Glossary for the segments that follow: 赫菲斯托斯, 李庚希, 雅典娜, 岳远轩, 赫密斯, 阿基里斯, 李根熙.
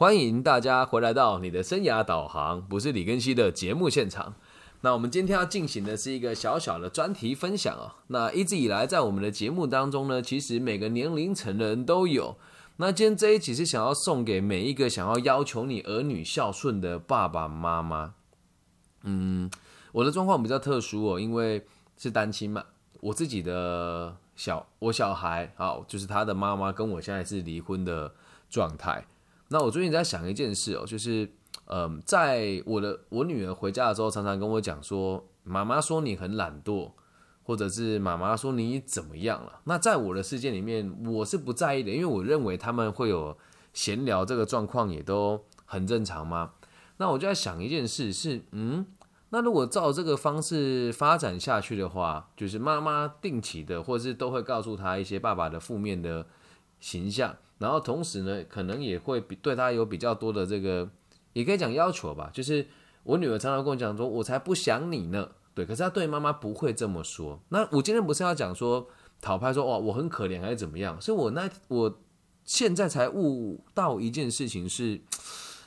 欢迎大家回来到你的生涯导航，不是李根熙的节目现场。那我们今天要进行的是一个小小的专题分享哦。那一直以来在我们的节目当中呢，其实每个年龄层的人都有。那今天这一集是想要送给每一个想要要求你儿女孝顺的爸爸妈妈。我的状况比较特殊哦，因为是单亲嘛，我自己的小孩好，就是他的妈妈跟我现在是离婚的状态。那我最近在想一件事哦，就是在我女儿回家的时候，常常跟我讲说，妈妈说你很懒惰，或者是妈妈说你怎么样了。那在我的世界里面，我是不在意的，因为我认为他们会有闲聊，这个状况也都很正常嘛。那我就在想一件事是，那如果照这个方式发展下去的话，就是妈妈定期的，或者是都会告诉他一些爸爸的负面的形象，然后同时呢，可能也会对他有比较多的这个，也可以讲要求吧，就是我女儿常常跟我讲说，我才不想你呢，对，可是她对妈妈不会这么说。那我今天不是要讲说讨拍说哇我很可怜还是怎么样，所以我现在才悟到一件事情是，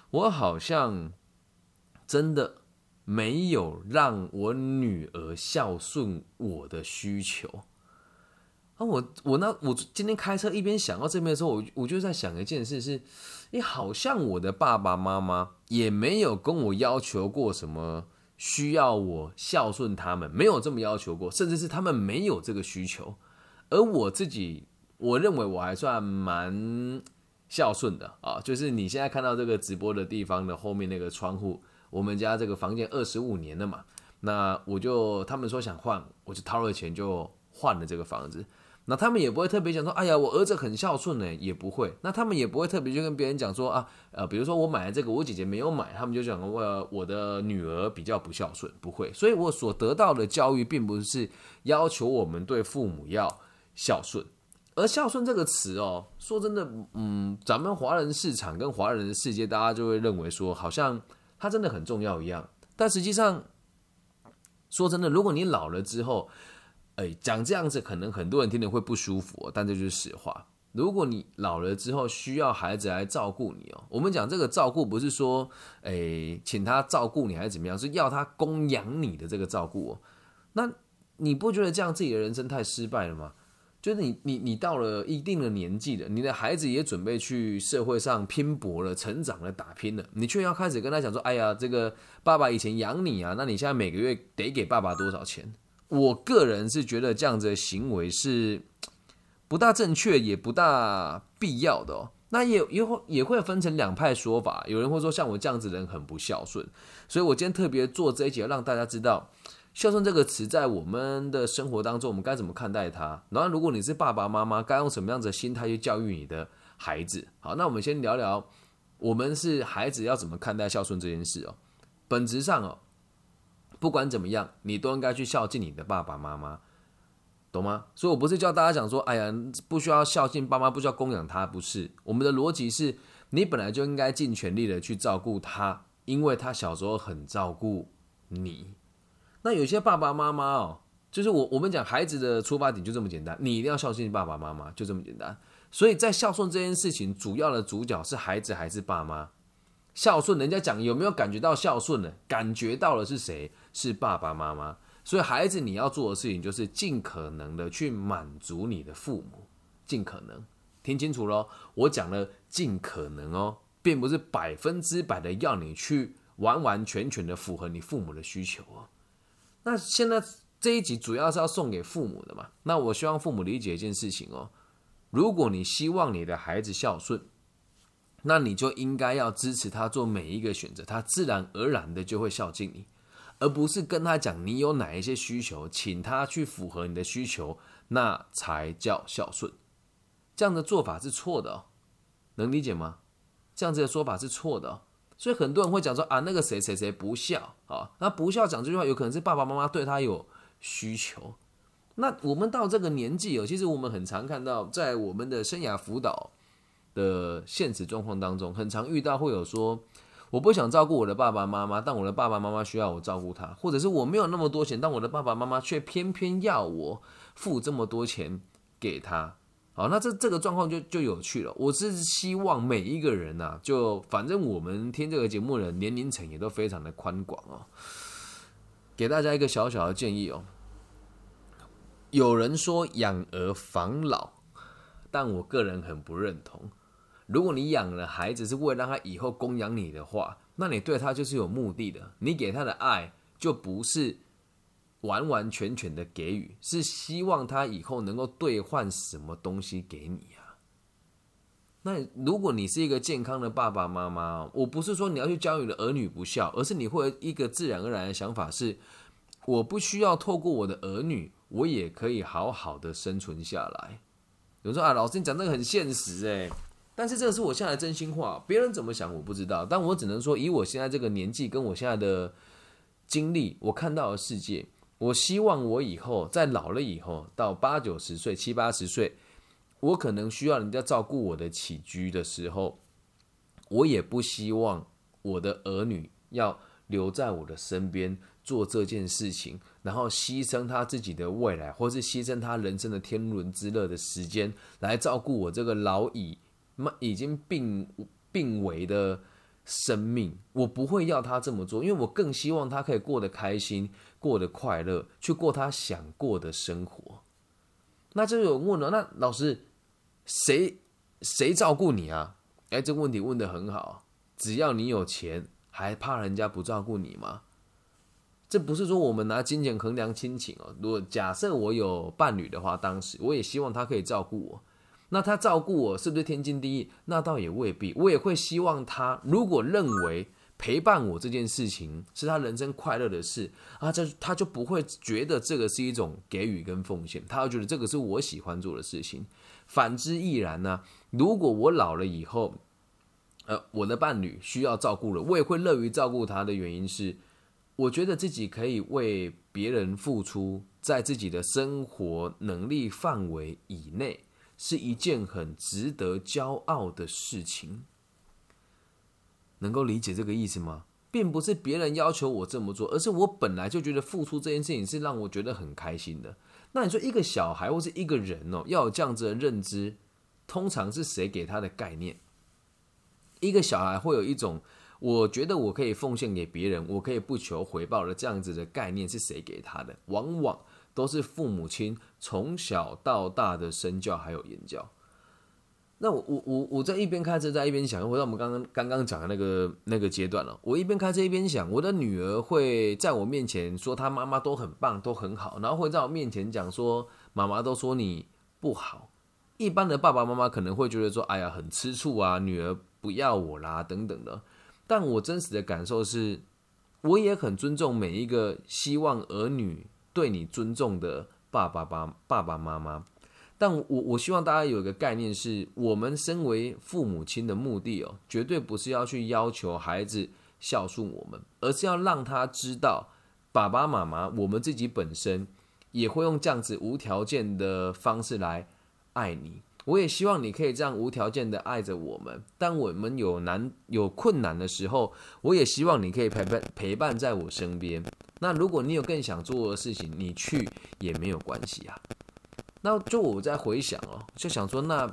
我好像真的没有让我女儿孝顺我的需求。我今天开车一边想到这边的时候，我就在想一件事是，好像我的爸爸妈妈也没有跟我要求过什么需要我孝顺他们，没有这么要求过，甚至是他们没有这个需求。而我自己，我认为我还算蛮孝顺的啊，就是你现在看到这个直播的地方的后面那个窗户，我们家这个房间25年了嘛，那我就他们说想换，我就掏了钱就换了这个房子。那他们也不会特别讲说，哎呀，我儿子很孝顺呢，也不会。那他们也不会特别去跟别人讲说啊，比如说我买了这个，我姐姐没有买，他们就讲我的女儿比较不孝顺，不会。所以我所得到的教育，并不是要求我们对父母要孝顺。而孝顺这个词哦，说真的，咱们华人市场跟华人世界，大家就会认为说，好像它真的很重要一样。但实际上，说真的，如果你老了之后，讲这样子可能很多人听了会不舒服，但这就是实话。如果你老了之后需要孩子来照顾你我们讲这个照顾不是说请他照顾你还是怎么样，是要他供养你的这个照顾那你不觉得这样自己的人生太失败了吗？就是你到了一定的年纪了，你的孩子也准备去社会上拼搏了、成长了、打拼了，你却要开始跟他讲说，哎呀，这个爸爸以前养你啊，那你现在每个月得给爸爸多少钱？我个人是觉得这样子的行为是不大正确，也不大必要的那也会分成两派说法，有人会说像我这样子的人很不孝顺，所以我今天特别做这一集，让大家知道孝顺这个词在我们的生活当中我们该怎么看待它，然后如果你是爸爸妈妈，该用什么样子的心态去教育你的孩子。好，那我们先聊聊我们是孩子要怎么看待孝顺这件事本质上不管怎么样，你都应该去孝敬你的爸爸妈妈，懂吗？所以我不是叫大家讲说，哎呀，不需要孝敬爸妈，不需要供养他，不是。我们的逻辑是，你本来就应该尽全力的去照顾他，因为他小时候很照顾你。那有些爸爸妈妈就是我们讲孩子的出发点就这么简单，你一定要孝敬爸爸妈妈，就这么简单。所以在孝顺这件事情，主要的主角是孩子还是爸妈？孝顺，人家讲有没有感觉到孝顺呢？感觉到了是谁？是爸爸妈妈。所以孩子你要做的事情就是尽可能的去满足你的父母，尽可能，听清楚咯，我讲了尽可能并不是100%的要你去完完全全的符合你父母的需求那现在这一集主要是要送给父母的嘛，那我希望父母理解一件事情如果你希望你的孩子孝顺，那你就应该要支持他做每一个选择，他自然而然的就会孝敬你，而不是跟他讲你有哪一些需求，请他去符合你的需求，那才叫孝顺。这样的做法是错的能理解吗？这样子的说法是错的所以很多人会讲说啊，那个谁谁谁不孝那不孝讲这句话有可能是爸爸妈妈对他有需求。那我们到这个年纪其实我们很常看到在我们的生涯辅导的现实状况当中，很常遇到会有说，我不想照顾我的爸爸妈妈，但我的爸爸妈妈需要我照顾他，或者是我没有那么多钱，但我的爸爸妈妈却偏偏要我付这么多钱给他。好，那这个状况就有趣了。我是希望每一个人啊，就反正我们听这个节目的年龄层也都非常的宽广哦。给大家一个小小的建议哦。有人说养儿防老，但我个人很不认同。如果你养了孩子是为了让他以后供养你的话，那你对他就是有目的的，你给他的爱就不是完完全全的给予，是希望他以后能够兑换什么东西给你啊。那如果你是一个健康的爸爸妈妈，我不是说你要去教育的儿女不孝，而是你会有一个自然而然的想法是，我不需要透过我的儿女，我也可以好好的生存下来。有人说啊，老师你讲这个很现实欸，但是这个是我现在的真心话，别人怎么想我不知道，但我只能说以我现在这个年纪跟我现在的经历，我看到的世界，我希望我以后在老了以后，到80-90岁、70-80岁，我可能需要人家照顾我的起居的时候，我也不希望我的儿女要留在我的身边做这件事情，然后牺牲他自己的未来，或是牺牲他人生的天伦之乐的时间来照顾我这个老矣已经病危的生命。我不会要他这么做，因为我更希望他可以过得开心，过得快乐，去过他想过的生活。那就有人问了，那老师谁照顾你啊？哎，这问题问得很好。只要你有钱，还怕人家不照顾你吗？这不是说我们拿金钱衡量亲情哦。如果假设我有伴侣的话，当时我也希望他可以照顾我。那他照顾我是不是天经地义？那倒也未必，我也会希望他，如果认为陪伴我这件事情是他人生快乐的事啊，他就不会觉得这个是一种给予跟奉献，他会觉得这个是我喜欢做的事情。反之亦然啊，如果我老了以后，我的伴侣需要照顾了，我也会乐于照顾他的原因是，我觉得自己可以为别人付出，在自己的生活能力范围以内，是一件很值得骄傲的事情。能够理解这个意思吗？并不是别人要求我这么做，而是我本来就觉得付出这件事情是让我觉得很开心的。那你说一个小孩或是一个人哦，要有这样子的认知，通常是谁给他的概念？一个小孩会有一种我觉得我可以奉献给别人，我可以不求回报的这样子的概念，是谁给他的？往往都是父母亲从小到大的身教还有言教。那我在一边开车在一边想，回到我们刚刚讲的那个阶段了。我一边开车一边想，我的女儿会在我面前说她妈妈都很棒都很好，然后会在我面前讲说妈妈都说你不好。一般的爸爸妈妈可能会觉得说哎呀很吃醋啊，女儿不要我啦等等的。但我真实的感受是，我也很尊重每一个希望儿女对你尊重的爸爸妈妈，但我希望大家有一个概念是，我们身为父母亲的目的哦，绝对不是要去要求孩子孝顺我们，而是要让他知道，爸爸妈妈我们自己本身也会用这样子无条件的方式来爱你。我也希望你可以这样无条件的爱着我们，当我们有困难的时候，我也希望你可以陪伴在我身边。那如果你有更想做的事情，你去也没有关系啊。那就我在回想哦，就想说，那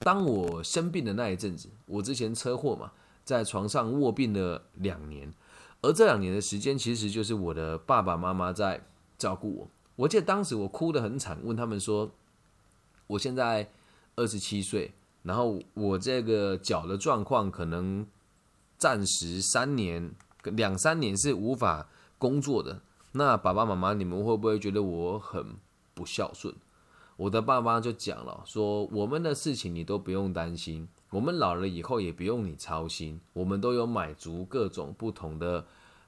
当我生病的那一阵子，我之前车祸嘛，在床上卧病了2年，而这2年的时间，其实就是我的爸爸妈妈在照顾我。我记得当时我哭得很惨，问他们说，我现在27岁，然后我这个脚的状况可能暂时2-3年是无法工作的，那爸爸妈妈你们会不会觉得我很不孝顺？我的爸妈就讲了，说我们的事情你都不用担心，我们老了以后也不用你操心，我们都有买足各种不同的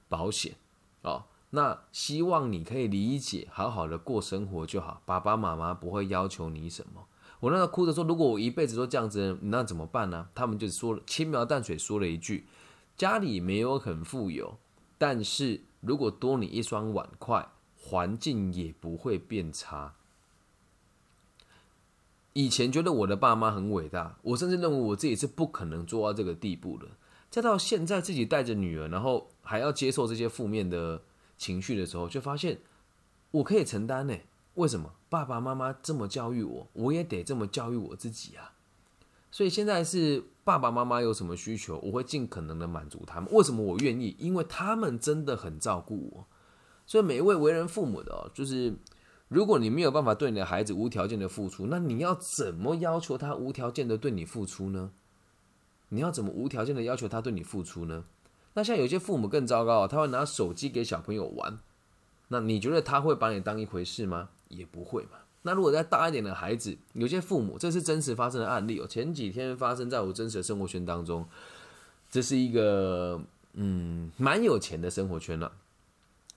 保险哦，那希望你可以理解，好好的过生活就好，爸爸妈妈不会要求你什么。我那时候哭着说，如果我一辈子都这样子，那怎么办呢？他们就说了，轻描淡水说了一句，家里没有很富有，但是如果多你一双碗筷，环境也不会变差。以前觉得我的爸妈很伟大，我甚至认为我自己是不可能做到这个地步的。再到现在自己带着女儿，然后还要接受这些负面的情绪的时候，就发现我可以承担呢。为什么？爸爸妈妈这么教育我，我也得这么教育我自己啊。所以现在是爸爸妈妈有什么需求，我会尽可能的满足他们。为什么我愿意？因为他们真的很照顾我。所以每一位为人父母的就是如果你没有办法对你的孩子无条件的付出，那你要怎么要求他无条件的对你付出呢？你要怎么无条件的要求他对你付出呢？那像有些父母更糟糕，他会拿手机给小朋友玩，那你觉得他会把你当一回事吗？也不会嘛。那如果再大一点的孩子，有些父母，这是真实发生的案例，前几天发生在我真实的生活圈当中，这是一个蛮有钱的生活圈了。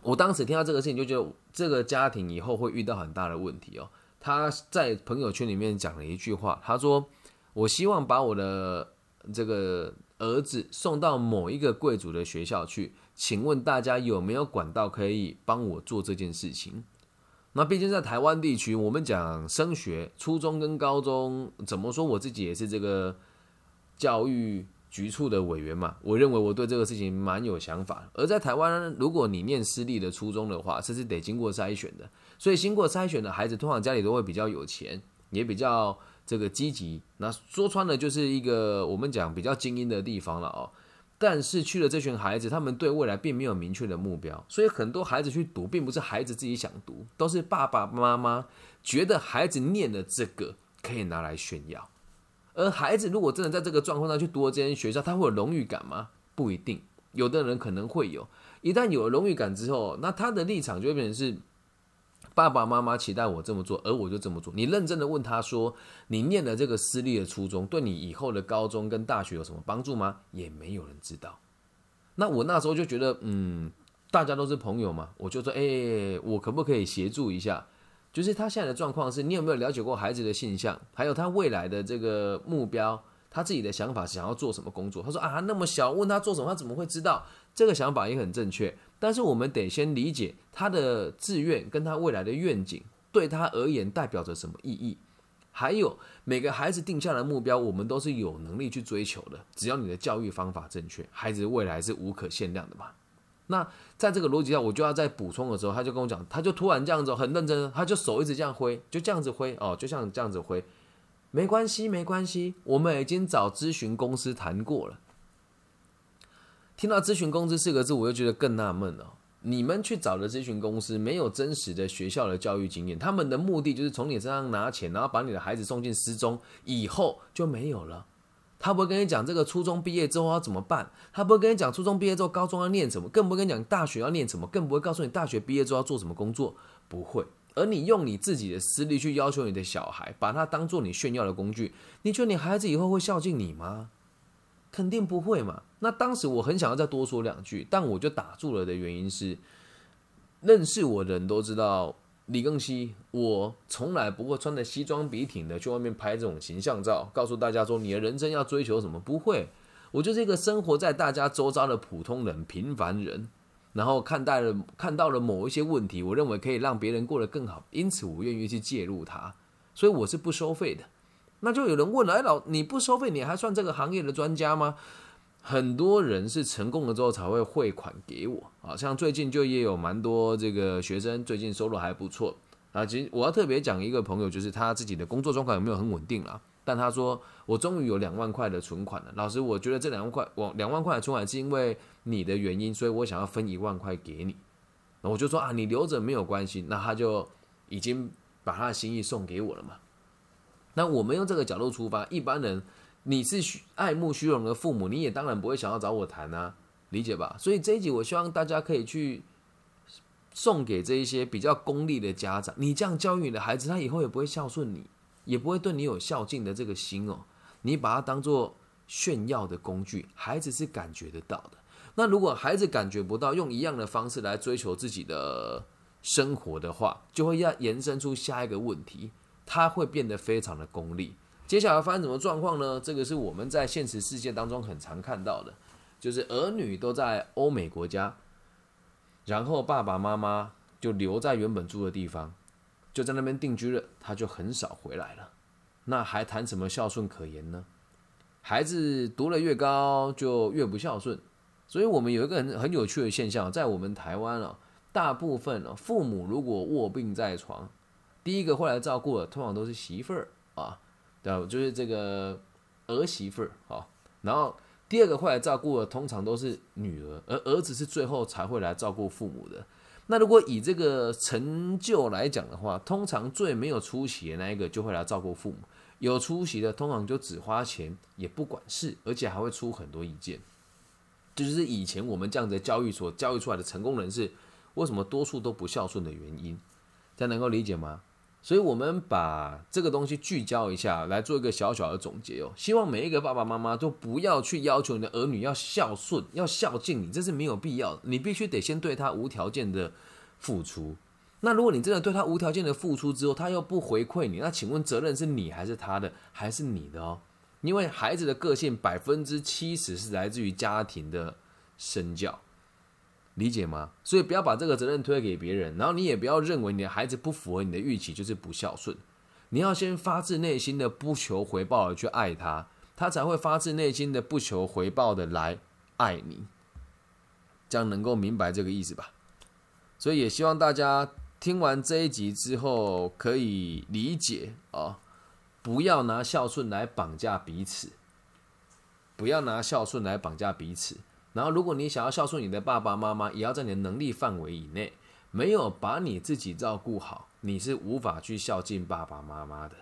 我当时听到这个事情就觉得这个家庭以后会遇到很大的问题。他在朋友圈里面讲了一句话，他说我希望把我的这个儿子送到某一个贵族的学校去，请问大家有没有管道可以帮我做这件事情？那毕竟在台湾地区，我们讲升学，初中跟高中，怎么说，我自己也是这个教育局处的委员嘛，我认为我对这个事情蛮有想法。而在台湾，如果你念私立的初中的话，这是得经过筛选的，所以经过筛选的孩子，通常家里都会比较有钱，也比较这个积极。那说穿了就是一个我们讲比较精英的地方了。但是去了这群孩子，他们对未来并没有明确的目标，所以很多孩子去读并不是孩子自己想读，都是爸爸妈妈觉得孩子念的这个可以拿来炫耀。而孩子如果真的在这个状况上去读了这间学校，他会有荣誉感吗？不一定，有的人可能会有。一旦有了荣誉感之后，那他的立场就会变成是爸爸妈妈期待我这么做，而我就这么做。你认真的问他说，你念了这个私立的初中，对你以后的高中跟大学有什么帮助吗？也没有人知道。那我那时候就觉得大家都是朋友嘛，我就说我可不可以协助一下？就是他现在的状况是，你有没有了解过孩子的性向，还有他未来的这个目标，他自己的想法，想要做什么工作？他说啊，那么小问他做什么，他怎么会知道？这个想法也很正确，但是我们得先理解他的志愿跟他未来的愿景对他而言代表着什么意义。还有每个孩子定下的目标，我们都是有能力去追求的，只要你的教育方法正确，孩子未来是无可限量的嘛。那在这个逻辑下，我就要在补充的时候，他就跟我讲，他就突然这样子很认真，他就手一直这样挥，就这样子挥就像这样子挥，没关系没关系，我们已经找咨询公司谈过了。听到咨询公司四个字，我就觉得更纳闷了。你们去找的咨询公司没有真实的学校的教育经验，他们的目的就是从你身上拿钱，然后把你的孩子送进私中，以后就没有了。他不会跟你讲这个初中毕业之后要怎么办，他不会跟你讲初中毕业之后高中要念什么，更不会跟你讲大学要念什么，更不会告诉你大学毕业之后要做什么工作，不会。而你用你自己的私利去要求你的小孩，把他当做你炫耀的工具，你觉得你孩子以后会孝敬你吗？肯定不会嘛。那当时我很想要再多说两句，但我就打住了的原因是，认识我的人都知道李庚希，我从来不会穿着西装笔挺的去外面拍这种形象照，告诉大家说你的人生要追求什么，不会。我就是一个生活在大家周遭的普通人、平凡人，然后看到了某一些问题，我认为可以让别人过得更好，因此我愿意去介入它，所以我是不收费的。那就有人问了，你不收费你还算这个行业的专家吗？很多人是成功了之后才会汇款给我，好像最近就也有蛮多这个学生最近收入还不错其实我要特别讲一个朋友，就是他自己的工作状况有没有很稳定啦，但他说我终于有2万块的存款了，老师我觉得这2万块的存款是因为你的原因，所以我想要分1万块给你。然后我就说你留着没有关系，那他就已经把他的心意送给我了嘛。那我们用这个角度出发，一般人你是爱慕虚荣的父母，你也当然不会想要找我谈啊，理解吧？所以这一集我希望大家可以去送给这一些比较功利的家长，你这样教育你的孩子，他以后也不会孝顺你，也不会对你有孝敬的这个心你把它当做炫耀的工具，孩子是感觉得到的。那如果孩子感觉不到，用一样的方式来追求自己的生活的话，就会延伸出下一个问题，它会变得非常的功利。接下来发生什么状况呢？这个是我们在现实世界当中很常看到的，就是儿女都在欧美国家，然后爸爸妈妈就留在原本住的地方，就在那边定居了，他就很少回来了。那还谈什么孝顺可言呢？孩子读了越高就越不孝顺。所以我们有一个 很有趣的现象，在我们台湾大部分父母如果卧病在床，第一个后来照顾的通常都是媳妇儿啊，对吧？就是这个儿媳妇儿啊。然后第二个后来照顾的通常都是女儿，而儿子是最后才会来照顾父母的。那如果以这个成就来讲的话，通常最没有出息的那一个就会来照顾父母，有出息的通常就只花钱也不管事，而且还会出很多意见。这就是以前我们这样的教育所教育出来的成功人士为什么多数都不孝顺的原因，这样能够理解吗？所以我们把这个东西聚焦一下，来做一个小小的总结哦。希望每一个爸爸妈妈都不要去要求你的儿女要孝顺、要孝敬你，这是没有必要的。你必须得先对他无条件的付出。那如果你真的对他无条件的付出之后，他又不回馈你，那请问责任是你还是他的？还是你的哦？因为孩子的个性 70% 是来自于家庭的身教。理解吗？所以不要把这个责任推给别人，然后你也不要认为你的孩子不符合你的预期就是不孝顺。你要先发自内心的不求回报的去爱他，他才会发自内心的不求回报的来爱你。这样能够明白这个意思吧？所以也希望大家听完这一集之后可以理解啊，不要拿孝顺来绑架彼此，不要拿孝顺来绑架彼此。然后如果你想要孝顺你的爸爸妈妈，也要在你的能力范围以内，没有把你自己照顾好，你是无法去孝敬爸爸妈妈的。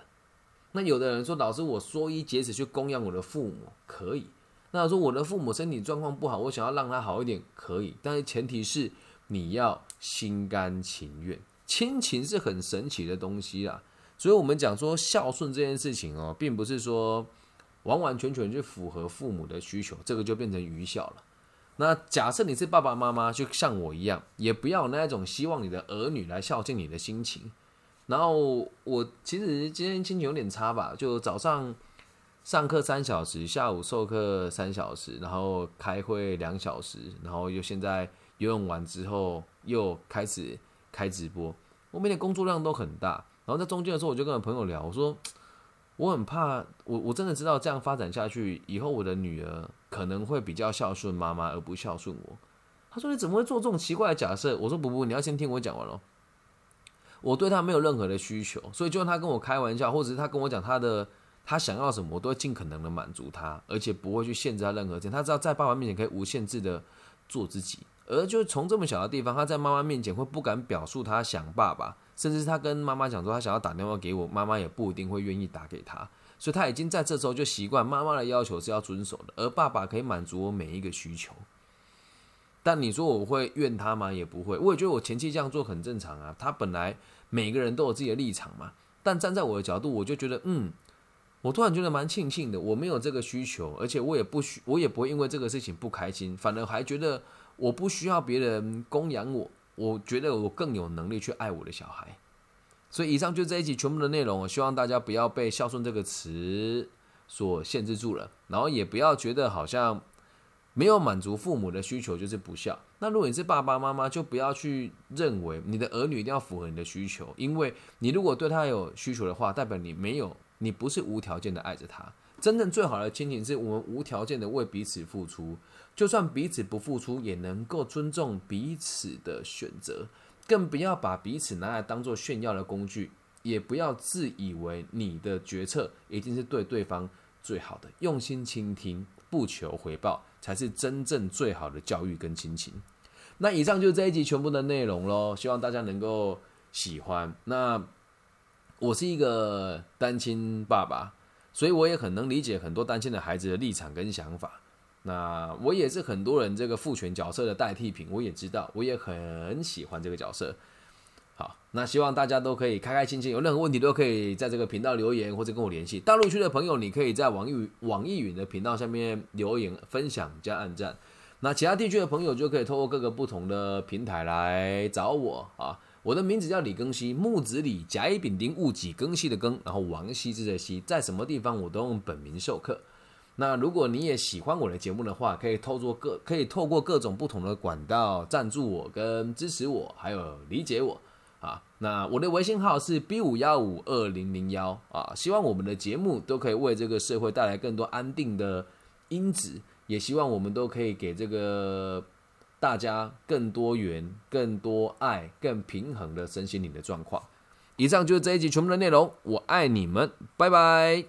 那有的人说，老师，我缩衣节食去供养我的父母，可以。那说我的父母身体状况不好，我想要让他好一点，可以。但是前提是你要心甘情愿。亲情是很神奇的东西啦，所以我们讲说孝顺这件事情哦，并不是说完完全全去符合父母的需求，这个就变成愚孝了。那假设你是爸爸妈妈，就像我一样，也不要有那种希望你的儿女来孝敬你的心情。然后我其实今天心情有点差吧，就早上上课3小时，下午授课3小时，然后开会2小时，然后又现在游泳完之后又开始开直播，我每天工作量都很大。然后在中间的时候，我就跟朋友聊，我说我很怕，我真的知道这样发展下去，以后我的女儿可能会比较孝顺妈妈而不孝顺我。他说你怎么会做这种奇怪的假设？我说不，你要先听我讲完咯。我对他没有任何的需求，所以就算他跟我开玩笑，或者是他跟我讲他想要什么，我都会尽可能的满足他，而且不会去限制他任何点。他知道在爸爸面前可以无限制的做自己，而就从这么小的地方，他在妈妈面前会不敢表述他想爸爸，甚至他跟妈妈讲说他想要打电话给我，妈妈也不一定会愿意打给他，所以他已经在这时候就习惯妈妈的要求是要遵守的，而爸爸可以满足我每一个需求。但你说我会怨他吗？也不会。我也觉得我前期这样做很正常啊，他本来每个人都有自己的立场嘛。但站在我的角度，我就觉得我突然觉得蛮庆幸的，我没有这个需求，而且我也不会因为这个事情不开心，反而还觉得我不需要别人供养我，我觉得我更有能力去爱我的小孩。所以以上就这一集全部的内容，我希望大家不要被孝顺这个词所限制住了，然后也不要觉得好像没有满足父母的需求就是不孝。那如果你是爸爸妈妈，就不要去认为你的儿女一定要符合你的需求，因为你如果对他有需求的话，代表你不是无条件的爱着他。真正最好的亲情是我们无条件的为彼此付出，就算彼此不付出，也能够尊重彼此的选择，更不要把彼此拿来当作炫耀的工具，也不要自以为你的决策一定是对对方最好的。用心倾听，不求回报，才是真正最好的教育跟亲情。那以上就是这一集全部的内容咯，希望大家能够喜欢。那我是一个单亲爸爸，所以我也很能理解很多单亲的孩子的立场跟想法。那我也是很多人这个父权角色的代替品，我也知道，我也很喜欢这个角色。好，那希望大家都可以开开心心，有任何问题都可以在这个频道留言或者跟我联系。大陆区的朋友，你可以在网易云的频道下面留言、分享加按赞。那其他地区的朋友就可以透过各个不同的平台来找我啊。我的名字叫李庚希，木子李，甲乙丙丁戊己庚希的庚，然后王羲之的羲，在什么地方我都用本名授课。那如果你也喜欢我的节目的话，可以透过各种不同的管道赞助我、跟支持我，还有理解我啊。那我的微信号是 B51522001 啊，希望我们的节目都可以为这个社会带来更多安定的因子，也希望我们都可以给这个大家更多元、更多爱、更平衡的身心灵的状况。以上就是这一集全部的内容，我爱你们，拜拜。